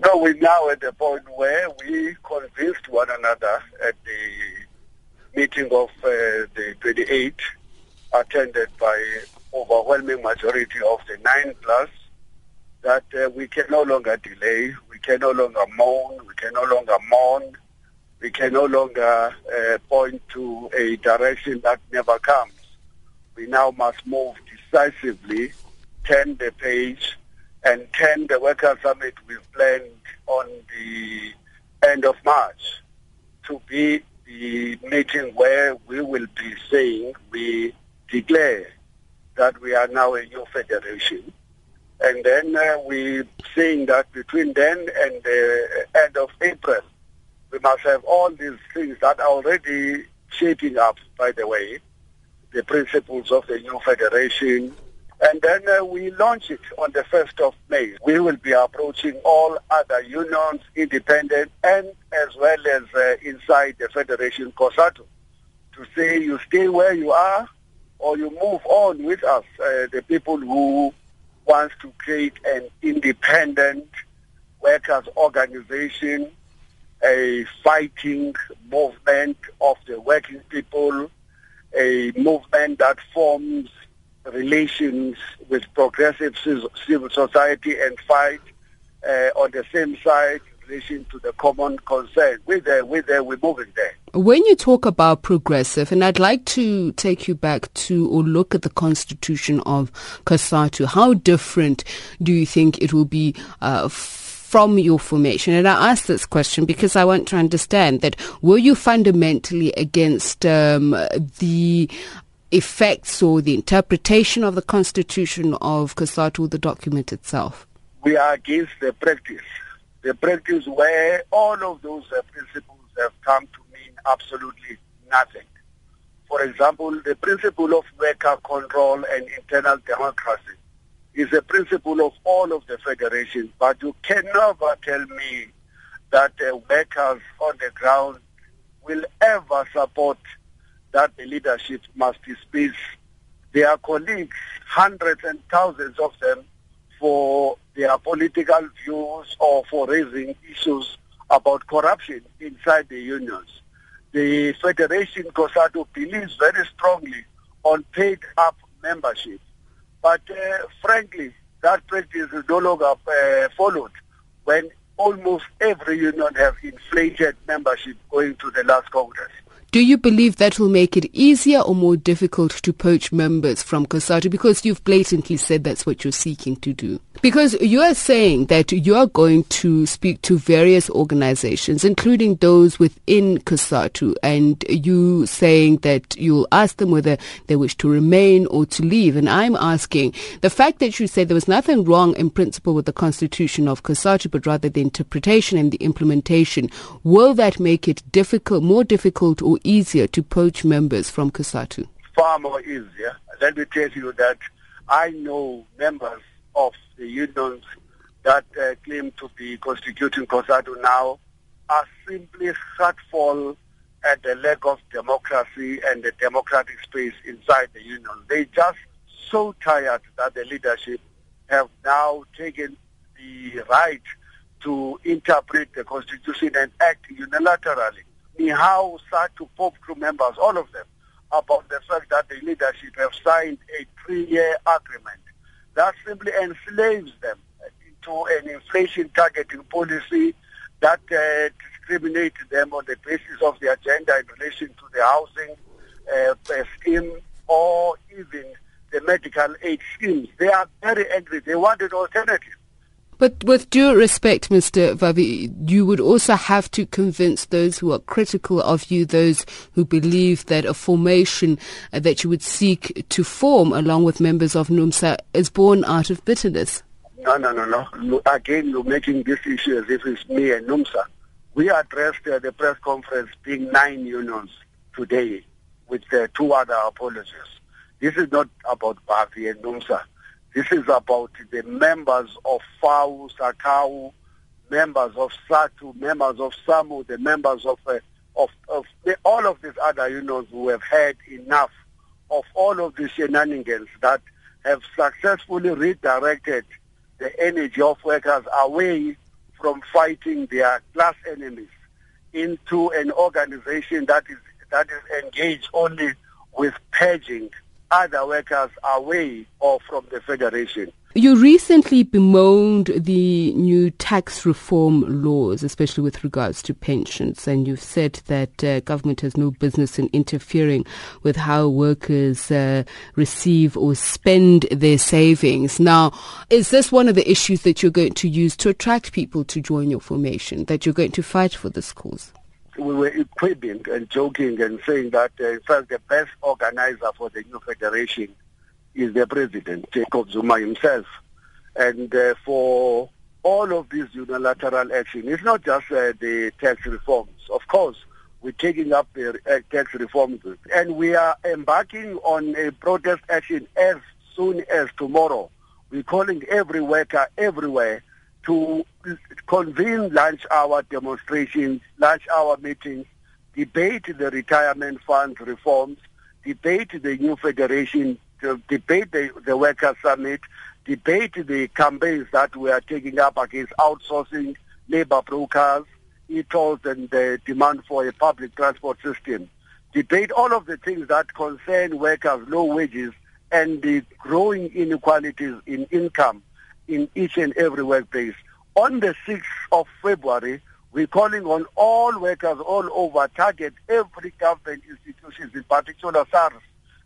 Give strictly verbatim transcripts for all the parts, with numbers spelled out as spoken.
No, we're now at the point where we convinced one another at the meeting of uh, the twenty-eighth, attended by overwhelming majority of the nine plus, that uh, we can no longer delay, we can no longer moan, we can no longer mourn, we can no longer uh, point to a direction that never comes. We now must move decisively, turn the page, and turn the Worker Summit we've planned on the end of March to be the meeting where we will be saying we declare that we are now a new federation. And then uh, we're saying that between then and the end of April, we must have all these things that are already shaping up, by the way, the principles of the new federation. And then uh, we launch it on the first of May. We will be approaching all other unions, independent, and as well as uh, inside the Federation COSATU, to say you stay where you are or you move on with us, uh, the people who want to create an independent workers' organization, a fighting movement of the working people, a movement that forms relations with progressive civil society and fight uh, on the same side in relation to the common concern. We're there, we're there, we're moving there. When you talk about progressive, and I'd like to take you back to or look at the constitution of COSATU, how different do you think it will be uh, from your formation? And I ask this question because I want to understand that were you fundamentally against um, the effects or the interpretation of the constitution of COSATU, the document itself? We are against the practice. The practice where all of those uh, principles have come to mean absolutely nothing. For example, the principle of worker control and internal democracy is a principle of all of the federations, but you can never tell me that uh, workers on the ground will ever support that the leadership must dismiss their colleagues, hundreds and thousands of them, for their political views or for raising issues about corruption inside the unions. The Federation COSATU believes very strongly on paid-up membership. But uh, frankly, that practice is no longer uh, followed when almost every union has inflated membership going to the last Congress. Do you believe that will make it easier or more difficult to poach members from COSATU? Because you've blatantly said that's what you're seeking to do. Because you are saying that you are going to speak to various organizations, including those within COSATU, and you saying that you'll ask them whether they wish to remain or to leave. And I'm asking, the fact that you said there was nothing wrong in principle with the constitution of COSATU, but rather the interpretation and the implementation, will that make it difficult, more difficult or easier to poach members from COSATU? Far more easier. Let me tell you that I know members of the unions that uh, claim to be constituting COSATU now are simply hurtful at the lack of democracy and the democratic space inside the union. They just so tired that the leadership have now taken the right to interpret the constitution and act unilaterally. How SATU Pope crew members, all of them, about the fact that the leadership have signed a three-year agreement that simply enslaves them into an inflation targeting policy that uh, discriminates them on the basis of the agenda in relation to the housing uh, scheme or even the medical aid schemes. They are very angry. They want an alternative. But with due respect, Mister Vavi, you would also have to convince those who are critical of you, those who believe that a formation that you would seek to form along with members of NUMSA is born out of bitterness. No, no, no, no. Again, you're making this issue as if it's me and NUMSA. We addressed uh, the press conference being nine unions today with uh, two other apologies. This is not about Vavi and NUMSA. This is about the members of F A U, SAKAU, members of SATU, members of SAMU, the members of, uh, of, of the, all of these other unions who have had enough of all of these shenanigans that have successfully redirected the energy of workers away from fighting their class enemies into an organization that is that is engaged only with purging other workers away or from the Federation. You recently bemoaned the new tax reform laws, especially with regards to pensions, and you've said that uh, government has no business in interfering with how workers uh, receive or spend their savings. Now, is this one of the issues that you're going to use to attract people to join your formation, that you're going to fight for this cause? We were equipping and joking and saying that, uh, in fact, the best organizer for the new federation is the president, Jacob Zuma himself. And uh, for all of these unilateral action, it's not just uh, the tax reforms. Of course, we're taking up the uh, tax reforms. And we are embarking on a protest action as soon as tomorrow. We're calling every worker everywhere to convene lunch hour demonstrations, lunch hour meetings, debate the retirement fund reforms, debate the new federation, debate the, the workers' summit, debate the campaigns that we are taking up against outsourcing, labor brokers, e-tolls, and the demand for a public transport system. Debate all of the things that concern workers' low wages and the growing inequalities in income in each and every workplace. On the sixth of February, we're calling on all workers all over, target every government institutions, in particular SARS,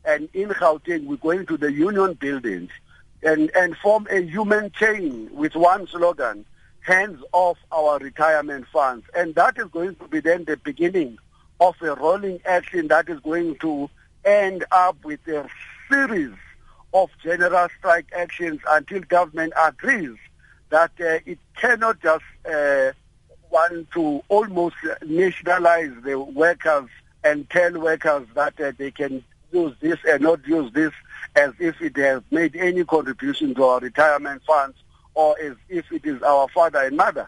and in Gauteng, we're going to the union buildings and, and form a human chain with one slogan, hands off our retirement funds. And that is going to be then the beginning of a rolling action that is going to end up with a series of general strike actions until government agrees that uh, it cannot just uh, want to almost nationalize the workers and tell workers that uh, they can use this and not use this as if it has made any contribution to our retirement funds or as if it is our father and mother.